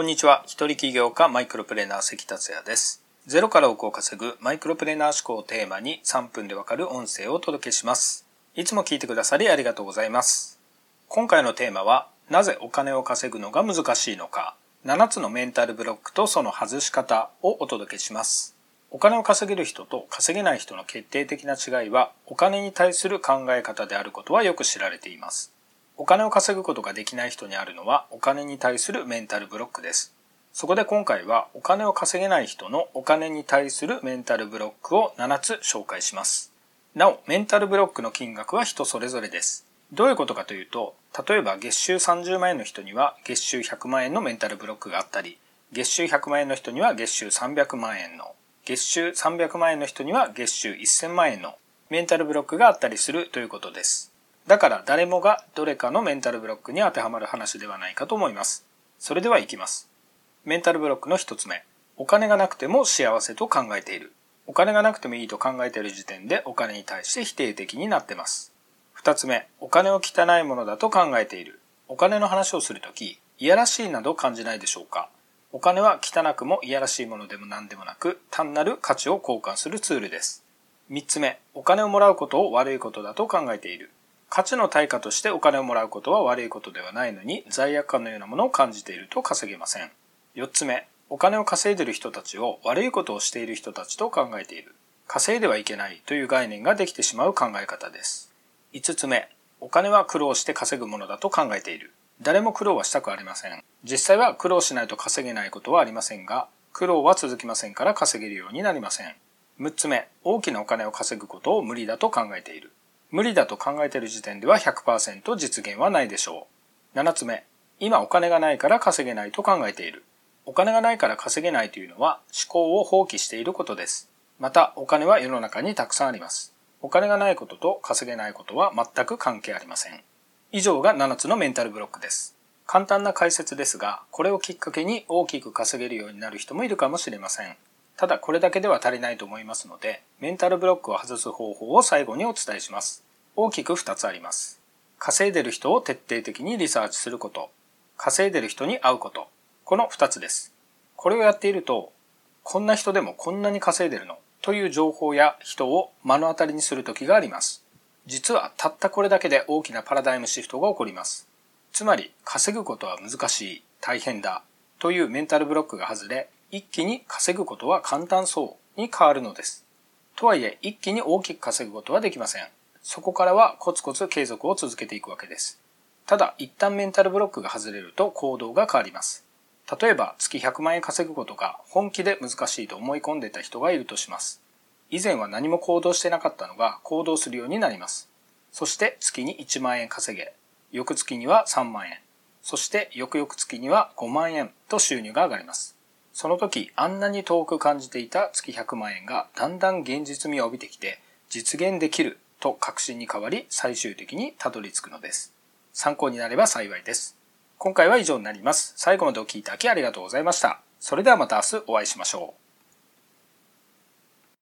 こんにちは。一人起業家マイクロプレーナー関達也です。ゼロから億を稼ぐマイクロプレーナー思考をテーマに3分でわかる音声をお届けします。いつも聞いてくださりありがとうございます。今回のテーマは、なぜお金を稼ぐのが難しいのか、7つのメンタルブロックとその外し方をお届けします。お金を稼げる人と稼げない人の決定的な違いは、お金に対する考え方であることはよく知られています。お金を稼ぐことができない人にあるのは、お金に対するメンタルブロックです。そこで今回は、お金を稼げない人のお金に対するメンタルブロックを7つ紹介します。なお、メンタルブロックの金額は人それぞれです。どういうことかというと、例えば月収30万円の人には月収100万円のメンタルブロックがあったり、月収100万円の人には月収300万円の、月収300万円の人には月収1000万円のメンタルブロックがあったりするということです。だから誰もがどれかのメンタルブロックに当てはまる話ではないかと思います。それではいきます。メンタルブロックの1つ目。お金がなくても幸せと考えている。お金がなくてもいいと考えている時点でお金に対して否定的になってます。2つ目。お金を汚いものだと考えている。お金の話をするとき、いやらしいなど感じないでしょうか。お金は汚くもいやらしいものでも何でもなく、単なる価値を交換するツールです。3つ目。お金をもらうことを悪いことだと考えている。価値の対価としてお金をもらうことは悪いことではないのに、罪悪感のようなものを感じていると稼げません。4つ目、お金を稼いでいる人たちを悪いことをしている人たちと考えている。稼いではいけないという概念ができてしまう考え方です。5つ目、お金は苦労して稼ぐものだと考えている。誰も苦労はしたくありません。実際は苦労しないと稼げないことはありませんが、苦労は続きませんから稼げるようになりません。6つ目、大きなお金を稼ぐことを無理だと考えている。無理だと考えている時点では 100% 実現はないでしょう。7つ目、今お金がないから稼げないと考えている。お金がないから稼げないというのは思考を放棄していることです。また、お金は世の中にたくさんあります。お金がないことと稼げないことは全く関係ありません。以上が7つのメンタルブロックです。簡単な解説ですが、これをきっかけに大きく稼げるようになる人もいるかもしれません。ただこれだけでは足りないと思いますので、メンタルブロックを外す方法を最後にお伝えします。大きく2つあります。稼いでる人を徹底的にリサーチすること、稼いでる人に会うこと、この2つです。これをやっていると、こんな人でもこんなに稼いでるのという情報や人を目の当たりにする時があります。実はたったこれだけで大きなパラダイムシフトが起こります。つまり、稼ぐことは難しい、大変だというメンタルブロックが外れ、一気に稼ぐことは簡単そうに変わるのです。とはいえ、一気に大きく稼ぐことはできません。そこからはコツコツ継続を続けていくわけです。ただ、一旦メンタルブロックが外れると行動が変わります。例えば、月100万円稼ぐことが本気で難しいと思い込んでた人がいるとします。以前は何も行動してなかったのが行動するようになります。そして、月に1万円稼げ、翌月には3万円、そして翌々月には5万円と収入が上がります。その時、あんなに遠く感じていた月100万円がだんだん現実味を帯びてきて、実現できると確信に変わり、最終的にたどり着くのです。参考になれば幸いです。今回は以上になります。最後までお聞きいただきありがとうございました。それではまた明日お会いしましょう。